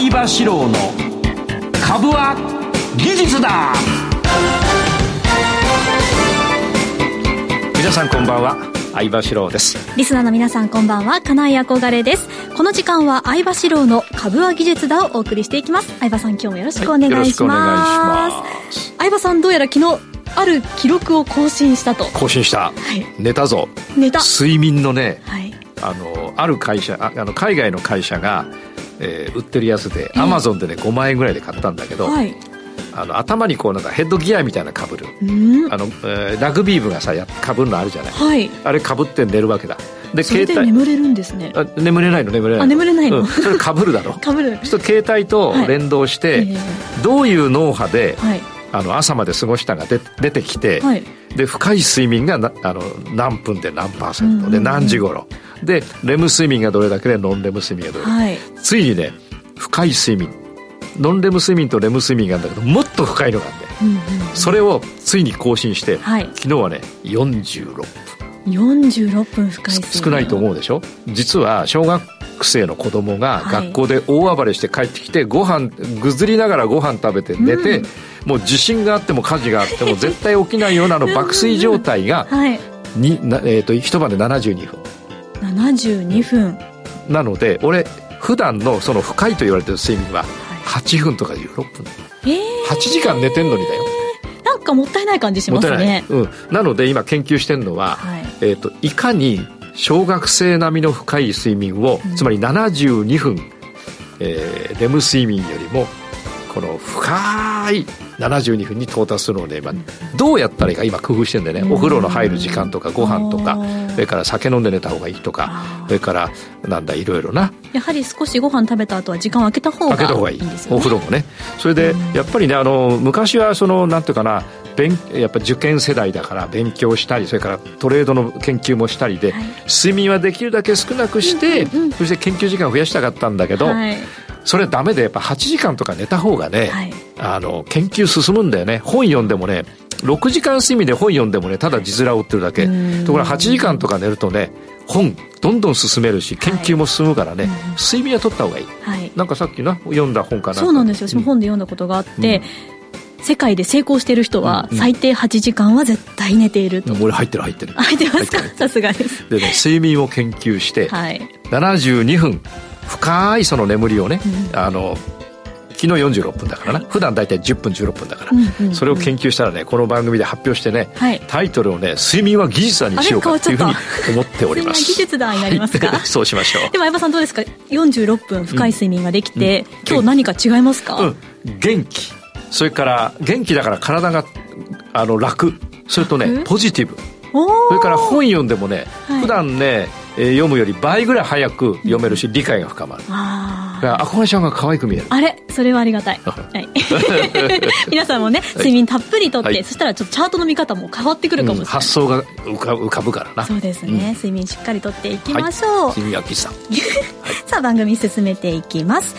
相場志郎の株は技術だ。皆さんこんばんは、相場志郎です。リスナーの皆さんこんばんは、金井憧れです。この時間は相場志郎の株は技術だをお送りしていきます。相場さん、今日もよろしくお願いします。相場さん、どうやら昨日ある記録を更新したと。更新した、はい、寝た睡眠のね、はい、ある会社、海外の会社が、売ってるやつで、アマゾンでね5万円ぐらいで買ったんだけど、はい、頭にこうなんかヘッドギアみたいなの被る、ラグビー部がさ被るのあるじゃない、はい、あれ被って寝るわけだ。でそれで眠れるんですね。眠れないの。あ、眠れないの、それ被るだろ被る。そうすると携帯と連動して、はい、どういう脳波で、はい、朝まで過ごしたが出てきて、はい、で深い睡眠が何分で何パーセントで何時頃で、レム睡眠がどれだけでノンレム睡眠がどれだけ、はい、ついにね、深い睡眠、ノンレム睡眠とレム睡眠があるんだけど、もっと深いのがあって、それをついに更新して、はい、昨日はね46分深い睡眠。少ないと思うでしょ。実は小学学生の子供が学校で大暴れして帰ってきて、ご飯ぐずりながらご飯食べて寝て、もう地震があっても火事があっても絶対起きないような爆睡状態が、一晩で72分なので、俺普段のその深いと言われてる睡眠は8分とか16分、8時間寝てんのにだよ。なんかもったいない感じしますね。なので今研究してるのは、いかに小学生並みの深い睡眠を、つまり72分、レム睡眠よりもこの深い72分に到達するので、どうやったらいいか今工夫してるんでね。お風呂の入る時間とかご飯とか、それから酒飲んで寝た方がいいとか、それからなんだいろいろな、やはり少しご飯食べた後は時間を空けた方がいいんですよね、お風呂もね。それでやっぱりね、昔はそのなんていうかな、やっぱ受験世代だから勉強したり、それからトレードの研究もしたりで、睡眠はできるだけ少なくして、そして研究時間を増やしたかったんだけど、それはダメで、やっぱ8時間とか寝た方がね、研究進むんだよね。本読んでもね、6時間睡眠で本読んでもね、ただ字面を打ってるだけ、ところが8時間とか寝るとね、本どんどん進めるし研究も進むからね、睡眠は取った方がいい、なんかさっきな読んだ本かな。そうなんですよ、私も本で読んだことがあって、世界で成功してる人は最低8時間は絶対寝ていると。俺入ってる。入ってますか。さすがです。でね、睡眠を研究して、72分深いその眠りをね、昨日46分だからな、普段だいたい10分16分だから、それを研究したらね、この番組で発表してね、タイトルをね、睡眠は技術だにしようかっていうふうに思っております。睡眠は技術だになりますか、そうしましょう。でも相葉さんどうですか、46分深い睡眠ができて、今日何か違いますか。元気、それから元気だから体が楽、それとねポジティブ、それから本読んでもね、普段ね読むより倍ぐらい早く読めるし、理解が深まる。憧れちゃんが可愛く見える。あれ、それはありがたい、皆さんもね睡眠たっぷりとって、そしたらちょっとチャートの見方も変わってくるかもしれない、発想が浮かぶからな。そうですね、睡眠しっかりとっていきましょう。睡眠は技術だ。さあ番組進めていきます。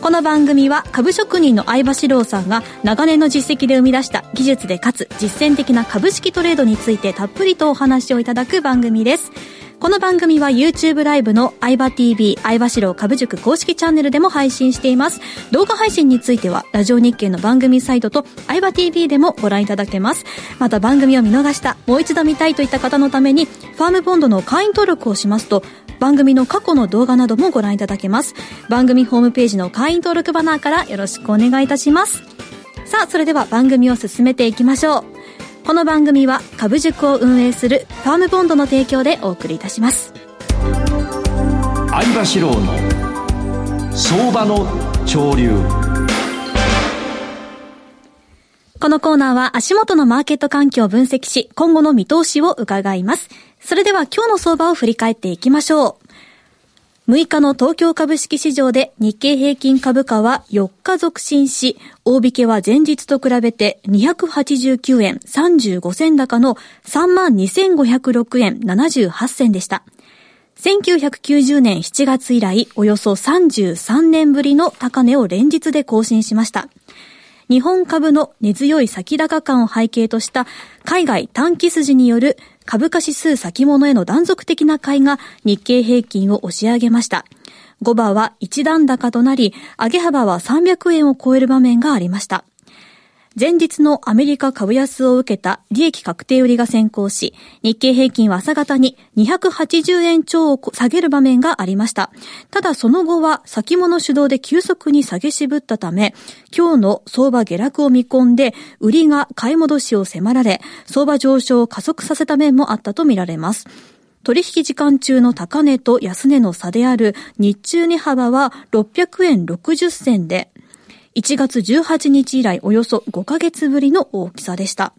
この番組は株職人の相場志郎さんが長年の実績で生み出した技術でかつ実践的な株式トレードについてたっぷりとお話をいただく番組です。この番組は YouTube ライブの相場 TV 相場志郎株塾公式チャンネルでも配信しています。動画配信についてはラジオ日経の番組サイトと相場 TV でもご覧いただけます。また番組を見逃した、もう一度見たいといった方のためにファームボンドの会員登録をしますと、番組の過去の動画などもご覧いただけます。番組ホームページの会員登録バナーからよろしくお願いいたします。さあそれでは番組を進めていきましょう。この番組は株塾を運営するファームボンドの提供でお送りいたします。相場志郎の相場の潮流。このコーナーは足元のマーケット環境を分析し、今後の見通しを伺います。それでは今日の相場を振り返っていきましょう。6日の東京株式市場で日経平均株価は4日続伸し、大引けは前日と比べて289円35銭高の 32,506 円78銭でした。1990年7月以来およそ33年ぶりの高値を連日で更新しました。日本株の根強い先高感を背景とした海外短期筋による株価指数先物への断続的な買いが日経平均を押し上げました。5場は一段高となり、上げ幅は300円を超える場面がありました。前日のアメリカ株安を受けた利益確定売りが先行し、日経平均は朝方に280円超を下げる場面がありました。ただその後は先物主導で急速に下げ渋ったため、今日の相場下落を見込んで売りが買い戻しを迫られ、相場上昇を加速させた面もあったとみられます。取引時間中の高値と安値の差である日中値幅は600円60銭で、1月18日以来およそ5ヶ月ぶりの大きさでした。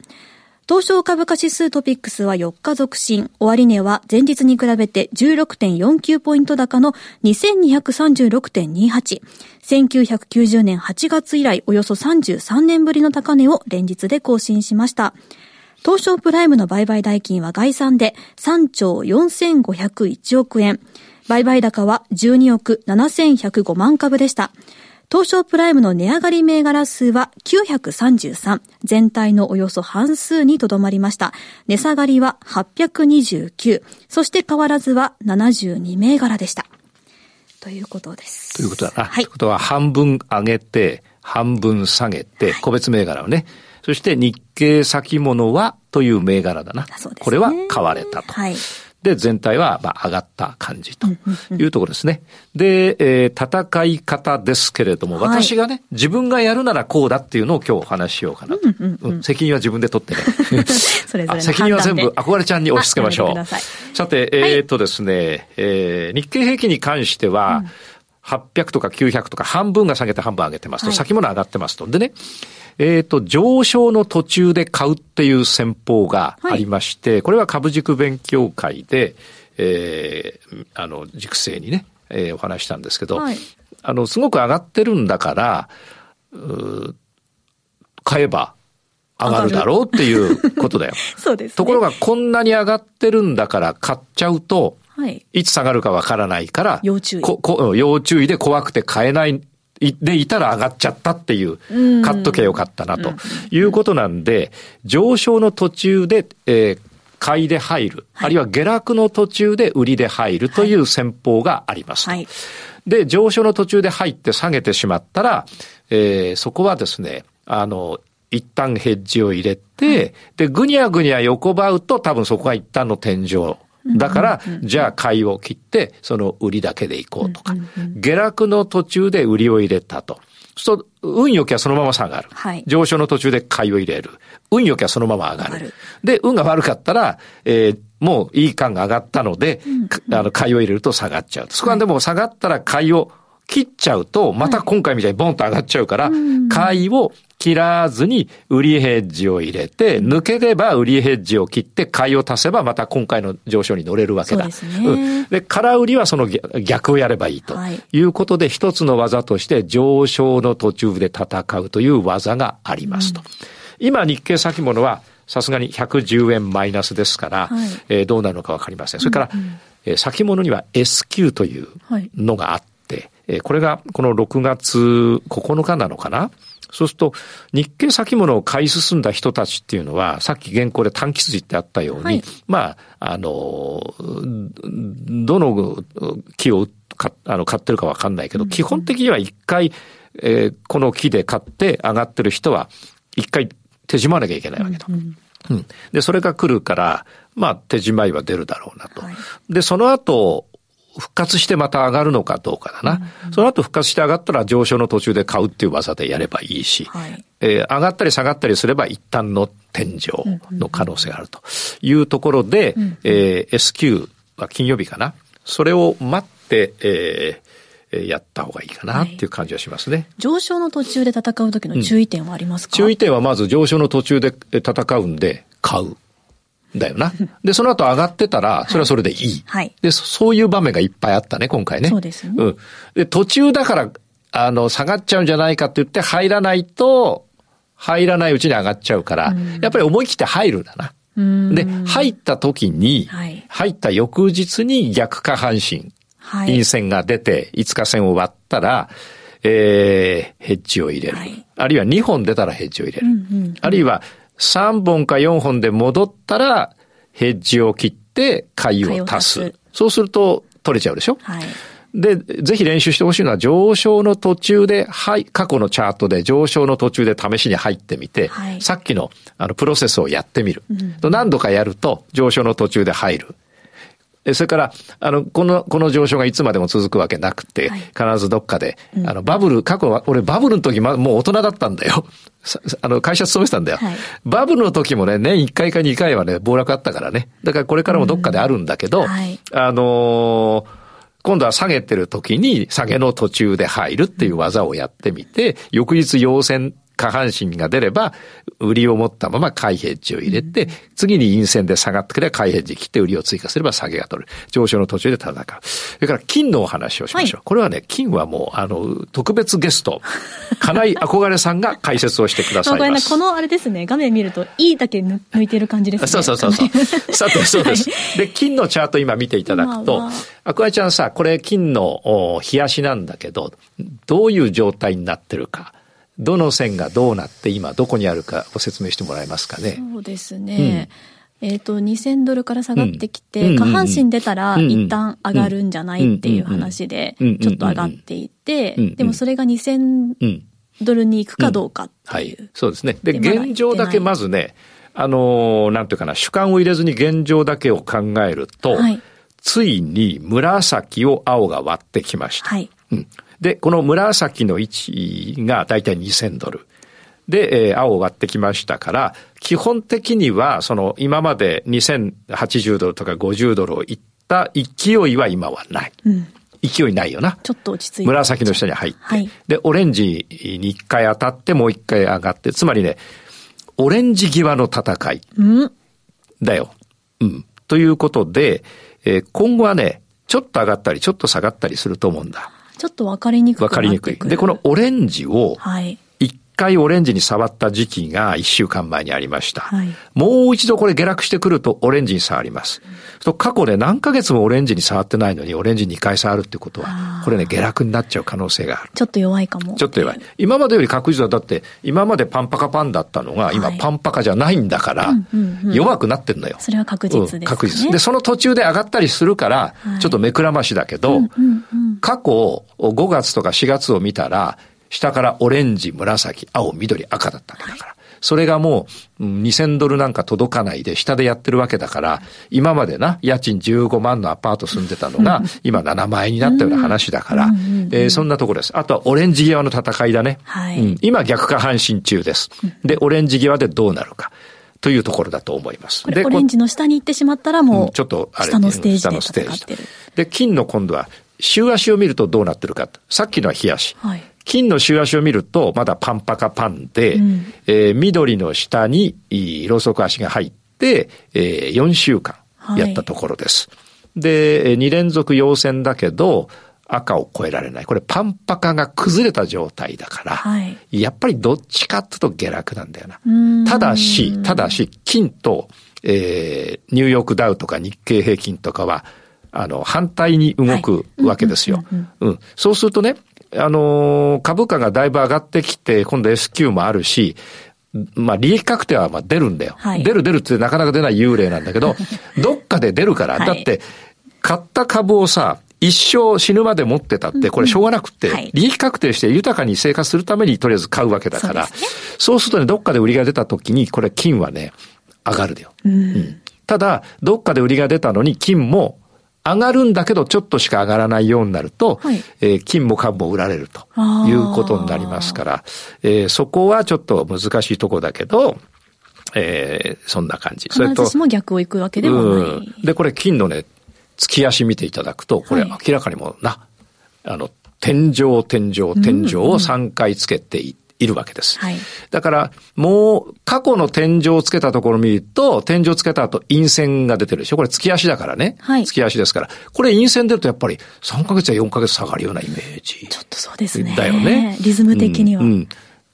東証株価指数トピックスは4日続伸、終値は前日に比べて 16.49 ポイント高の 2236.28、1990年8月以来およそ33年ぶりの高値を連日で更新しました。東証プライムの売買代金は概算で3兆4501億円、売買高は12億7105万株でした。東証プライムの値上がり銘柄数は933、全体のおよそ半数にとどまりました。値下がりは829、そして変わらずは72銘柄でした。ということです。ということだな。はい。ということは半分上げて、半分下げて、個別銘柄をね。はい、そして日経先物はという銘柄だな。そうですね、これは買われたと。はい。で全体はまあ上がった感じというところですね。で、戦い方ですけれども、私がね、自分がやるならこうだっていうのを今日お話ししようかなと。責任は自分で取ってね。それぞれ責任は全部憧れちゃんに押し付けましょう。さて、ですね、日経平均に関しては、800とか900とか半分が下げて半分上げてますと、先物上がってますと。でね、上昇の途中で買うっていう戦法がありまして、これは株塾勉強会で、塾生にね、お話したんですけど、すごく上がってるんだから、買えば上がるだろうっていうことだよ。そうですね。ところがこんなに上がってるんだから買っちゃうと、いつ下がるかわからないから、要注意で怖くて買えない。でいたら上がっちゃったっていう、買っとけよかったなということなんで、上昇の途中で、買いで入る、あるいは下落の途中で売りで入るという戦法があります。で、上昇の途中で入って下げてしまったら、そこはですね、一旦ヘッジを入れて、で、ぐにゃぐにゃ横ばうと多分そこが一旦の天井。だから、じゃあ買いを切って、その売りだけでいこうとか、下落の途中で売りを入れたと。そうすると、運良きはそのまま下がる。上昇の途中で買いを入れる。運良きはそのまま上がる。で、運が悪かったら、もういい感が上がったので、買いを入れると下がっちゃう。そこはでも下がったら買いを切っちゃうと、また今回みたいにボンと上がっちゃうから、買いを切らずに売りヘッジを入れて、抜ければ売りヘッジを切って買いを足せばまた今回の上昇に乗れるわけだ。そうですね。で、空売りはその逆をやればいいということで、一つの技として上昇の途中で戦うという技がありますと。今日経先物はさすがに110円マイナスですから、どうなるのかわかりません。それから、先物には S q というのがあって、これがこの6月9日なのかな。そうすると日経先物を買い進んだ人たちっていうのは、さっき原稿で短期筋ってあったように、まあどの木を買ってるかわかんないけど、基本的には一回、この木で買って上がってる人は一回手締まなきゃいけないわけだ。でそれが来るからまあ手締まいは出るだろうなと。でその後復活してまた上がるのかどうかだな。その後復活して上がったら上昇の途中で買うっていう技でやればいいし、上がったり下がったりすれば一旦の天井の可能性があるというところで、S q は金曜日かな。それを待って、やった方がいいかなっていう感じはしますね。上昇の途中で戦う時の注意点はありますか？注意点はまず上昇の途中で戦うんで買う。だよな。で、その後上がってたら、それはそれでいい。で、そういう場面がいっぱいあったね、今回ね。そうですね。で、途中だから、下がっちゃうんじゃないかって言って入らないうちに上がっちゃうから、やっぱり思い切って入るだな。で、入った時に、入った翌日に逆下半身、陰線が出て、5日線を割ったら、ヘッジを入れる。あるいは2本出たらヘッジを入れる。あるいは、3本か4本で戻ったら、ヘッジを切って買いを足す。そうすると取れちゃうでしょ。で、ぜひ練習してほしいのは上昇の途中で、はい、過去のチャートで上昇の途中で試しに入ってみて、はい、さっきのプロセスをやってみる、うん、何度かやると上昇の途中で入る。それから、この上昇がいつまでも続くわけなくて、はい、必ずどっかで、バブル、過去は、俺バブルの時、もう大人だったんだよ。会社勤めてたんだよ。はい、バブルの時もね、年1回か2回はね、暴落あったからね。だからこれからもどっかであるんだけど、はい、今度は下げてる時に、下げの途中で入るっていう技をやってみて、翌日陽線、下半身が出れば、売りを持ったまま買いヘッジを入れて、うん、次に陰線で下がってくれば買いヘッジ切って売りを追加すれば下げが取る。上昇の途中で戦う。それから金のお話をしましょう。はい、これはね、金はもう、特別ゲスト、金井憧れさんが解説をしてくださいます。このあれですね、画面見ると、E だけ抜いてる感じですね。そう。さて、そうです、はい。で、金のチャート今見ていただくと、憧れちゃんさ、これ金の冷やしなんだけど、どういう状態になってるか。どの線がどうなって今どこにあるかご説明してもらえますかね。そうですね。うん、2000ドルから下がってきて、下半身出たら一旦上がるんじゃないっていう話でちょっと上がっていて、でもそれが2000ドルに行くかどうかっていう。はい、そうですね。で、現状だけまずね、なんていうかな、主観を入れずに現状だけを考えると、はい、ついに紫を青が割ってきました。はい。うんで、この紫の位置がだいたい2000ドル。で、青を割ってきましたから、基本的には、今まで2080ドルとか50ドルをいった勢いは今はない。うん、勢いないよな。ちょっと落ち着いて。紫の下に入って。はい、で、オレンジに一回当たって、もう一回上がって。つまりね、オレンジ際の戦い。だよ。うん。ということで、今後はね、ちょっと上がったり、ちょっと下がったりすると思うんだ。ちょっと分かりにくくなってくる。分かりにくい。で、このオレンジを、一回オレンジに触った時期が一週間前にありました。はい、もう一度これ下落してくるとオレンジに触ります。と過去ね、何ヶ月もオレンジに触ってないのにオレンジ2回触るってことは、これね、下落になっちゃう可能性がある。ちょっと弱いかも。ちょっと弱い。今までより確実はだって、今までパンパカパンだったのが、今パンパカじゃないんだから、弱くなってんのよ。それは確実ですね。確実。で、その途中で上がったりするから、ちょっと目くらましだけど、過去5月とか4月を見たら、下からオレンジ、紫、青、緑、赤だったわけだから。はい、それがもう2000ドルなんか届かないで下でやってるわけだから、今までな、家賃15万のアパート住んでたのが、今7万円になったような話だから、そんなところです。あとはオレンジ際の戦いだね。はい、うん、今逆下半身中です。で、オレンジ際でどうなるか。というところだと思います。で、オレンジの下に行ってしまったらもう、ちょっとあれ、下のステージで戦ってる。で、金の今度は、週足を見るとどうなってるか。さっきのは日足。はい、金の週足を見るとまだパンパカパンで、緑の下にローソク足が入って、4週間やったところです。はい、で、2連続陽線だけど赤を超えられない。これパンパカが崩れた状態だから、はい、やっぱりどっちかっていうと下落なんだよな。ただし金と、ニューヨークダウとか日経平均とかは反対に動くわけですよ。そうするとね、株価がだいぶ上がってきて、今度 SQ もあるし、まあ、利益確定はまあ出るんだよ。はい、出るってなかなか出ない幽霊なんだけど、どっかで出るから。はい、だって、買った株をさ、一生死ぬまで持ってたって、これしょうがなくって、利益確定して豊かに生活するためにとりあえず買うわけだから、そうするとね、どっかで売りが出た時に、これ金はね、上がるだよ。ただ、どっかで売りが出たのに金も、上がるんだけどちょっとしか上がらないようになると、はい、金も株も売られるということになりますから、そこはちょっと難しいとこだけど、そんな感じ。必ずしも逆を行くわけでもない。で、これ金のね、月足見ていただくと、これ明らかにもな、天井を3回つけているわけです。はい、だから、もう過去の天井をつけたところを見ると、天井をつけた後陰線が出てるでしょ。これ月足だからね。はい、月足ですから。これ陰線出るとやっぱり3ヶ月や4ヶ月下がるようなイメージ。ちょっとそうですね。だよね。リズム的には。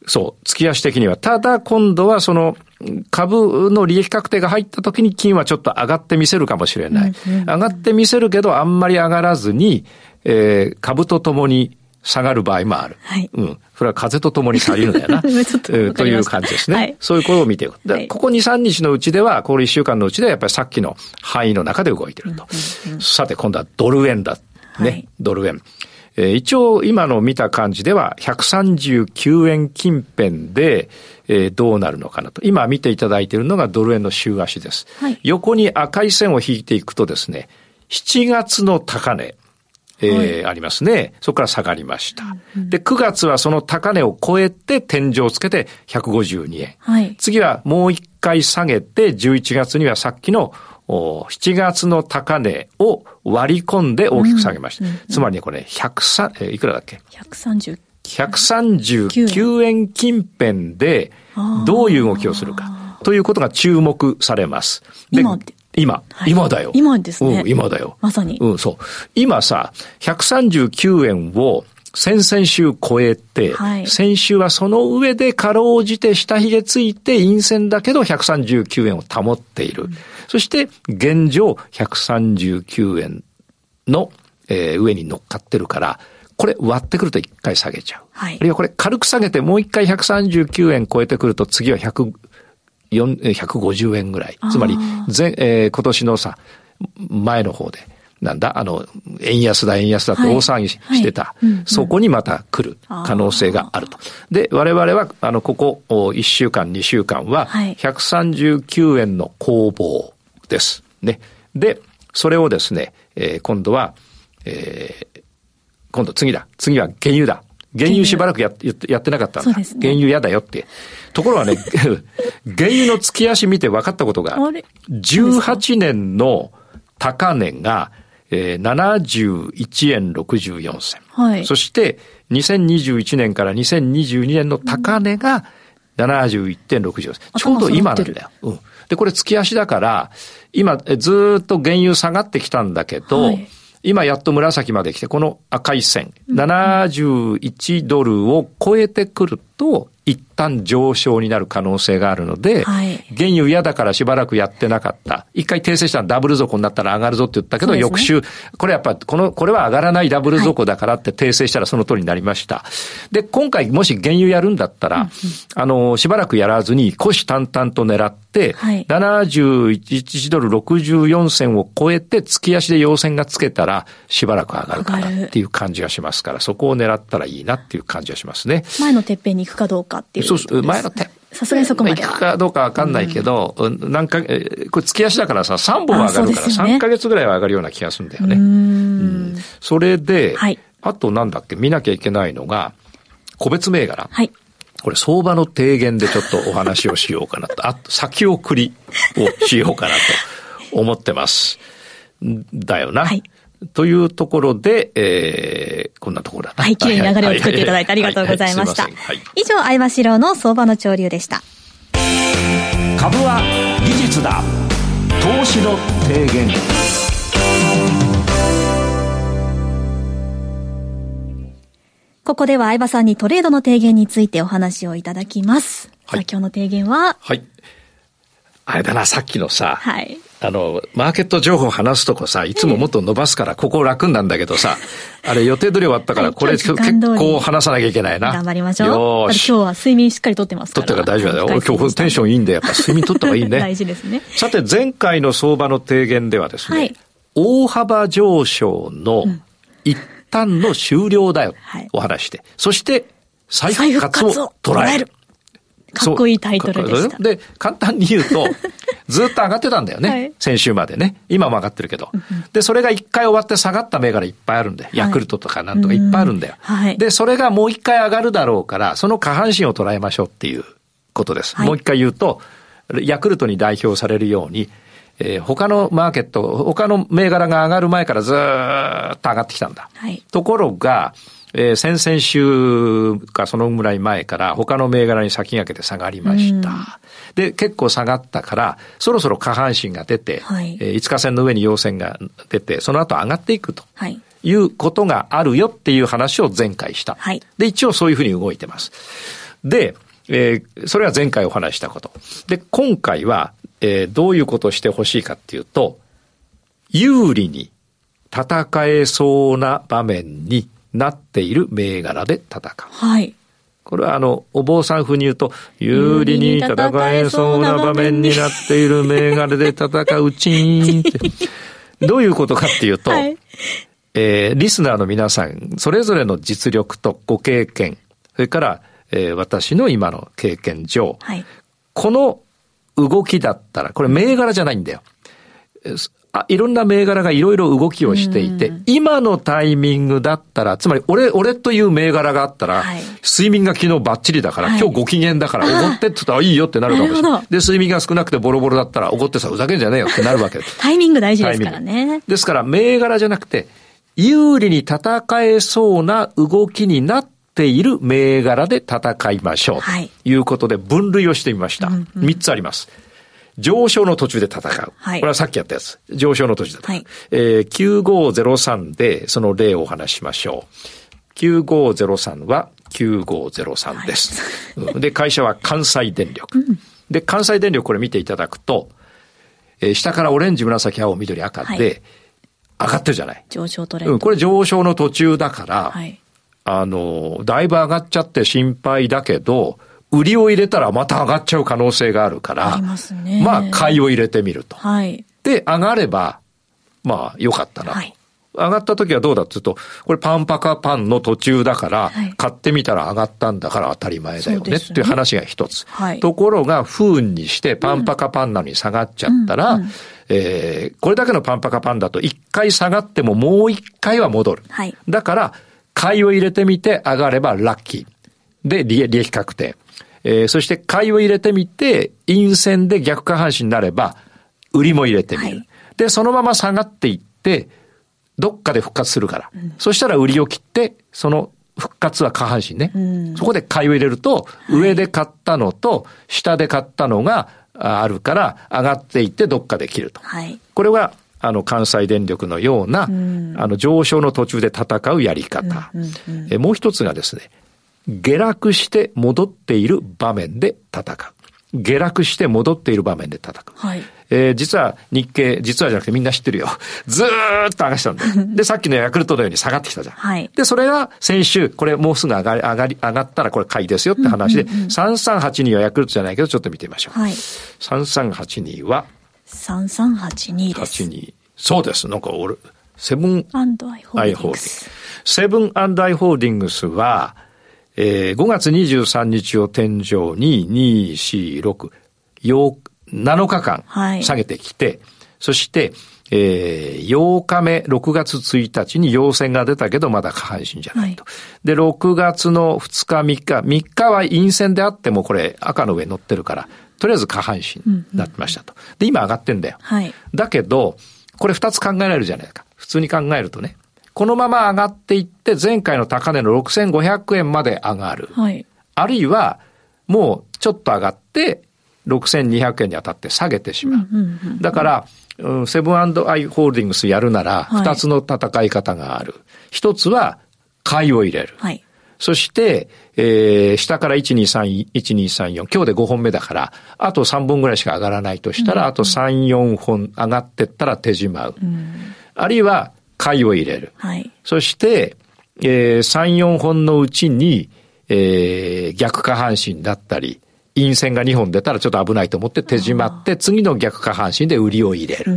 そう。月足的には。ただ今度はその株の利益確定が入った時に金はちょっと上がってみせるかもしれない。上がってみせるけどあんまり上がらずに、株とともに下がる場合もある。はい、それは風とともに下がるんだよな。という感じですね。はい、そういうことを見ていく。ここ2、3日のうちでは、この1週間のうちではやっぱりさっきの範囲の中で動いていると。さて、今度はドル円だ。ね、はい、ドル円。一応今の見た感じでは139円近辺で、どうなるのかなと。今見ていただいているのがドル円の週足です、はい、横に赤い線を引いていくとですね、7月の高値、はい、ありますね。そこから下がりました、うんうん、で9月はその高値を超えて天井をつけて152円、はい、次はもう一回下げて11月にはさっきの7月の高値を割り込んで大きく下げました。うんうんうん、つまりね、これ、ね、いくらだっけ 139円近辺でどういう動きをするかということが注目されます。で今、はい、今だよ。今ですね。うん、今だよ。まさに。うん、そう。今さ、139円を先々週超えて、はい、先週はその上でかろうじて下髭ついて陰線だけど139円を保っている、うん、そして現状139円の、上に乗っかってるから、これ割ってくると一回下げちゃう、はい、あるいはこれ軽く下げてもう一回139円超えてくると次は150円ぐらい、つまり今年のさ前の方でなんだ円安だって大騒ぎしてた、はいはい、うんうん、そこにまた来る可能性があると。で、我々はここ1週間2週間は139円の攻防ですね。でそれをですね、今度は、今度次は原油だ。原油しばらくやってなかったんだ、ね、原油やだよって。ところはね原油の月足見て分かったことが、18年の高値が71円64銭、はい、そして2021年から2022年の高値が 71.64 銭、ちょうど今なんだよ、うん、でこれ月足だから今ずっと原油下がってきたんだけど、はい、今やっと紫まで来て、この赤い線、うん、71ドルを超えてくると一旦上昇になる可能性があるので、はい、原油嫌だからしばらくやってなかった。一回訂正したらダブル底になったら上がるぞって言ったけど、ね、翌週これやっぱこれは上がらないダブル底だからって訂正したらその通りになりました、はい、で今回もし原油やるんだったら、うんうん、しばらくやらずに虎視眈々と狙って、はい、71ドル64銭を超えて月足で陽線がつけたらしばらく上がるかなっていう感じがしますから、そこを狙ったらいいなっていう感じがしますね。前のてっぺんに行くかどうかっていう。そうそう、前のてっぺんさすがにそこまで行くかどうかわかんないけど、うん、なんかこれ月足だからさ3本は上がるから、ね、3ヶ月ぐらいは上がるような気がするんだよね。うん、それで、はい、あとなんだっけ、見なきゃいけないのが個別銘柄、はい、これ相場の提言でちょっとお話をしようかなとあと先送りをしようかなと思ってますだよな、はい、というところで、こんなところだな。はい、綺麗に流れを作っていただいてありがとうございました。以上、相場志郎の相場の潮流でした。株は技術だ。投資の提言。ここでは相場さんにトレードの提言についてお話をいただきます。はい、今日の提言は、はい、あれだな、さっきのさ、はい、マーケット情報話すとこさ、いつももっと伸ばすからここ楽なんだけどさ、あれ予定通り終わったから、これ結構話さなきゃいけないな。頑張りましょう。よーし。今日は睡眠しっかりとってますから。とってから大丈夫だよ。俺今日テンションいいんで、やっぱ睡眠とった方がいいね。大事ですね。さて、前回の相場の提言ではですね、はい、大幅上昇の一旦の終了だよ。はい、お話して。そして、再復活を捉える。かっこいいタイトルでした。で、簡単に言うと、ずっと上がってたんだよね、はい、先週までね。今も上がってるけど、うんうん、でそれが一回終わって下がった銘柄いっぱいあるんで、はい、ヤクルトとかなんとかいっぱいあるんだよ、はい、でそれがもう一回上がるだろうから、その下半身を捉えましょうっていうことです、はい、もう一回言うと、ヤクルトに代表されるように、他のマーケット、他の銘柄が上がる前からずーっと上がってきたんだ、はい、ところが先々週かそのぐらい前から他の銘柄に先駆けて下がりました。で、結構下がったから、そろそろ下半身が出て、はい、5日線の上に陽線が出て、その後上がっていくということがあるよっていう話を前回した。はい、で、一応そういうふうに動いてます。で、それは前回お話したこと。で、今回は、どういうことをしてほしいかっていうと、有利に戦えそうな場面になっている銘柄で戦う。はい。これはお坊さん風に言うと、有利に戦えそうな場面になっている銘柄で戦うチーンって。どういうことかっていうと、はい、リスナーの皆さんそれぞれの実力とご経験、それから、私の今の経験上、はい、この動きだったら、これ銘柄じゃないんだよ、いろんな銘柄がいろいろ動きをしていて、今のタイミングだったら、つまり俺という銘柄があったら、はい、睡眠が昨日バッチリだから、はい、今日ご機嫌だから、おごってって言ったらいいよってなるかもしれない。で、睡眠が少なくてボロボロだったら、おごってさ、ふざけんじゃねえよってなるわけです。タイミング大事ですからね。ですから、銘柄じゃなくて、有利に戦えそうな動きになっている銘柄で戦いましょう。はい、ということで、分類をしてみました。うんうん、3つあります。上昇の途中で戦う。はい、これはさっきやったやつ。上昇の途中で戦う。はい、9503でその例をお話しましょう。9503は9503です。はい、で、会社は関西電力。うん、で、関西電力これ見ていただくと、下からオレンジ、紫、青、緑、赤で、上がってるじゃない。上昇トレンド。うん、これ上昇の途中だから、はい、だいぶ上がっちゃって心配だけど、売りを入れたらまた上がっちゃう可能性があるから、ありますね、まあ買いを入れてみると。はい、で、上がれば、まあ良かったなと。はい、上がった時はどうだって言うと、これパンパカパンの途中だから、はい、買ってみたら上がったんだから当たり前だよねっていう話が一つ。はい、ところが不運にしてパンパカパンなのに下がっちゃったら、これだけのパンパカパンだと一回下がってももう一回は戻る。はい、だから買いを入れてみて上がればラッキー。で、利益確定。そして買いを入れてみて陰線で逆下半身になれば売りも入れてみる、はい、でそのまま下がっていってどっかで復活するから、うん、そしたら売りを切ってその復活は下半身ね、うん、そこで買いを入れると上で買ったのと下で買ったのがあるから上がっていってどっかで切ると、はい、これは関西電力のような、うん、上昇の途中で戦うやり方、もう一つがですね、下落して戻っている場面で戦う。下落して戻っている場面で戦う。はい、実は日経、実はじゃなくてみんな知ってるよ。ずーっと上がってたんだよ。で、さっきのヤクルトのように下がってきたじゃん。はい、で、それが先週、これもうすぐ上がったらこれ買いですよって話で、3382はヤクルトじゃないけどちょっと見てみましょう。はい、3382は3382です。82。そうです。なんか俺、セブン&アイホールディングス。セブン&アイホールディングスは、5月23日を天井に7日間下げてきて、はい、そして、8日目6月1日に陽線が出たけどまだ下半身じゃないと、はい、で6月の2日3日は陰線であってもこれ赤の上乗ってるからとりあえず下半身になってましたと、で今上がってんだよ、はい、だけどこれ2つ考えられるじゃないか、普通に考えるとね、このまま上がっていって前回の高値の6500円まで上がる、はい、あるいはもうちょっと上がって6200円に当たって下げてしまう、だから、セブン&アイホールディングスやるなら2つの戦い方がある、はい、1つは買いを入れる、はい、そして、下から1234今日で5本目だからあと3本ぐらいしか上がらないとしたら、あと3、4本上がってったら手締まう、あるいは買いを入れる、はい、そして、3、4本のうちに、逆下半身だったり陰線が2本出たらちょっと危ないと思って手締まって次の逆下半身で売りを入れる、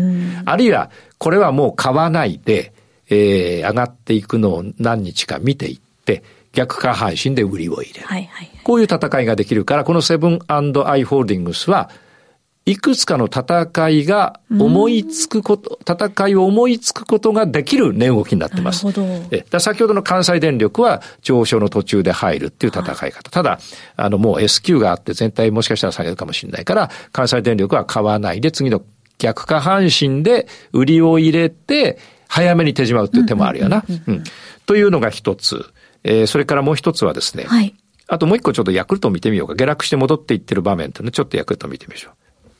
あるいはこれはもう買わないで、上がっていくのを何日か見ていって逆下半身で売りを入れる、こういう戦いができるから、このセブン&アイホールディングスはいくつかの戦いが戦いを思いつくことができる値動きになってます。なるほど。だ先ほどの関西電力は上昇の途中で入るっていう戦い方。はい、ただ、もう S q があって全体もしかしたら下げるかもしれないから、関西電力は買わないで次の逆下半身で売りを入れて、早めに手締まうっていう手もあるよな。というのが一つ。それからもう一つはですね。はい。あともう一個ちょっとヤクルトを見てみようか。下落して戻っていってる場面ってね、ちょっとヤクルト見てみましょう。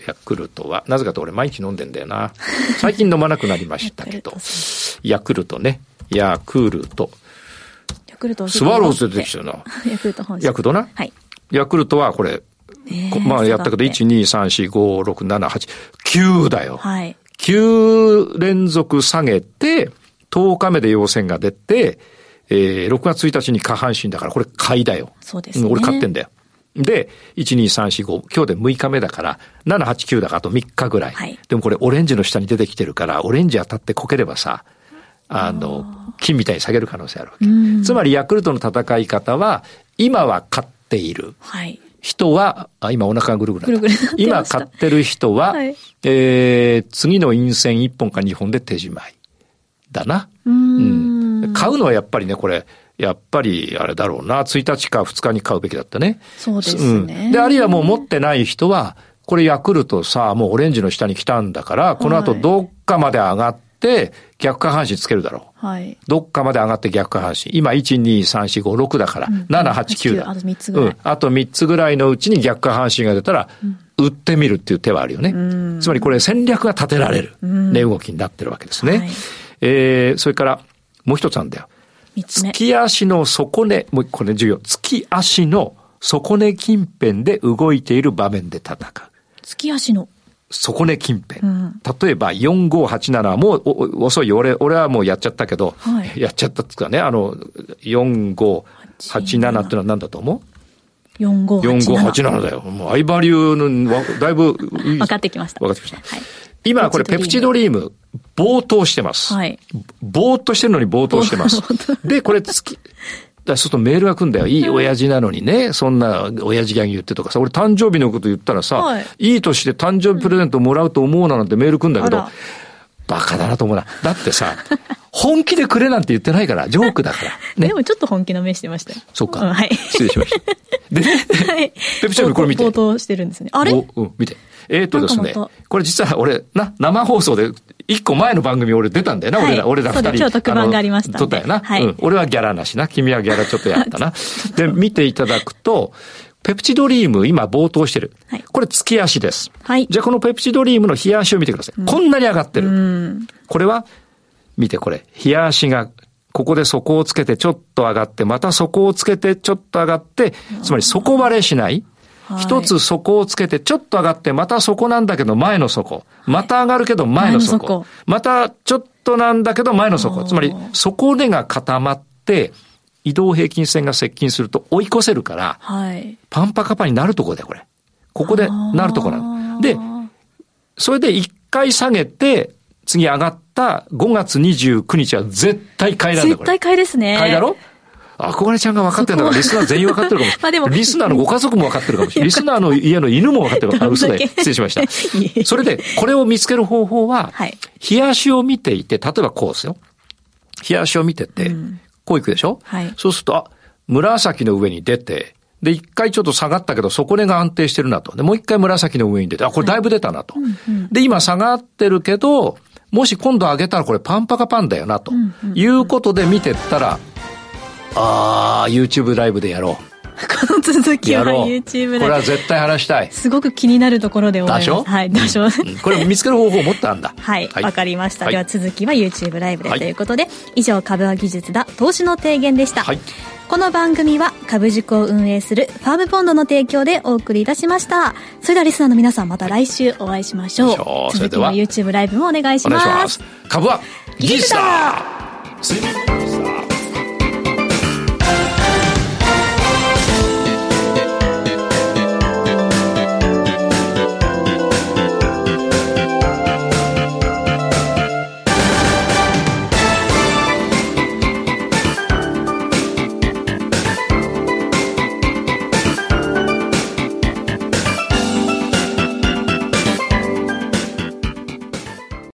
ヤクルトはなぜかと俺毎日飲んでんだよな。最近飲まなくなりましたけど。ヤクルトね。ヤクルト。スワローズ出てきたな。ヤクルトな。はい。ヤクルトはこれ、まあやったけど1、2、3、4、5、6、7、8、9だよ。はい。9連続下げて10日目で陽線が出て、6月1日に下半身だからこれ買いだよ。そうですね。俺買ってんだよ。で、1、2、3、4、5、今日で6日目だから、7、8、9だからあと3日ぐらい。はい、でもこれオレンジの下に出てきてるから、オレンジ当たってこければさ、金みたいに下げる可能性あるわけ。つまりヤクルトの戦い方は、今は勝っている人は、はい、今お腹がぐるぐるなった。今勝ってる人は、はい、次の陰線1本か2本で手締まいだな。買うのはやっぱりね、これやっぱりあれだろうな、1日か2日に買うべきだったね。そうですね。で、あるいはもう持ってない人は、これヤクルトさ、もうオレンジの下に来たんだから、この後どっかまで上がって逆下半身つけるだろう。はい、どっかまで上がって逆下半身。今、1、2、3、4、5、6だから、7、8、9だ。あと3つぐらい。あと3つぐらいのうちに逆下半身が出たら、売ってみるっていう手はあるよね。つまりこれ戦略が立てられる値動きになってるわけですね。はい、それからもう一つなんだよ。月足の底根、もうこれ重要。月足の底根近辺で動いている場面で戦う。月足の底根近辺、例えば4587はもう遅いよ。俺はもうやっちゃったけど、はい、やっちゃったっていうかね、4587ってのは何だと思う？4587だよ。もうアイバリューのだいぶ分かってきました。はい、今これペプチドリーム暴騰してます。はい、ぼーっとしてるのに暴騰してます。でこれだ、そうするとメールが来るんだよ。いい親父なのにね、そんな親父ギャグ言ってとかさ、俺誕生日のこと言ったらさ、はい、いい年で誕生日プレゼントもらうと思うななんてメール来るんだけど、バカだなと思うな。だってさ、本気でくれなんて言ってないから、ジョークだから。ね、でもちょっと本気の目してましたよ。そうか。はい。失礼しました。で、はい、ペプチドリームこれ見て。暴騰してるんですね。あれ？見て。ですね、これ実は俺、生放送で、一個前の番組俺出たんだよな、はい、俺ら二人。そうです、今日特番がありました。撮ったよな、はい。俺はギャラなしな、君はギャラちょっとやったな。で、見ていただくと、ペプチドリーム今暴騰してる。はい、これ月足です。はい、じゃあこのペプチドリームの日足を見てください。こんなに上がってる。これは、見てこれ、日足が、ここで底をつけてちょっと上がって、また底をつけてちょっと上がって、つまり底割れしない。一つ底をつけてちょっと上がってまた底なんだけど前の底、また上がるけど前の底、またちょっとなんだけど前の底、つまり底根が固まって移動平均線が接近すると追い越せるからパンパカパになるところだよ、これ。ここでなるところなので、それで一回下げて次上がった5月29日は絶対買いなんだよ、これ。絶対買いですね。買いだろ？憧れちゃんが分かってんだから、リスナー全員分かってるかもしれない。リスナーのご家族も分かってるかもしれない。リスナーの家の犬も分かってるかもしれない。嘘で。失礼しました。それで、これを見つける方法は、日足を見ていて、例えばこうですよ。日足を見てて、こういくでしょ、はい、そうすると、あ、紫の上に出て、で、一回ちょっと下がったけど、底根が安定してるなと。で、もう一回紫の上に出て、あ、これだいぶ出たなと。はい、で、今下がってるけど、もし今度上げたらこれパンパカパンだよなと。いうことで見てったら、YouTube ライブでやろう。この続きは YouTube ライブ。これは絶対話したい。すごく気になるところで終わります。はい、多少。これ見つける方法を持ったんだ。はい、わかりました。では続きは YouTube ライブでということで、以上、株は技術だ、投資の提言でした。はい。この番組は株塾を運営するファームポンドの提供でお送りいたしました。それではリスナーの皆さん、また来週お会いしましょう。続きの YouTube ライブもお願いします。株は技術だ。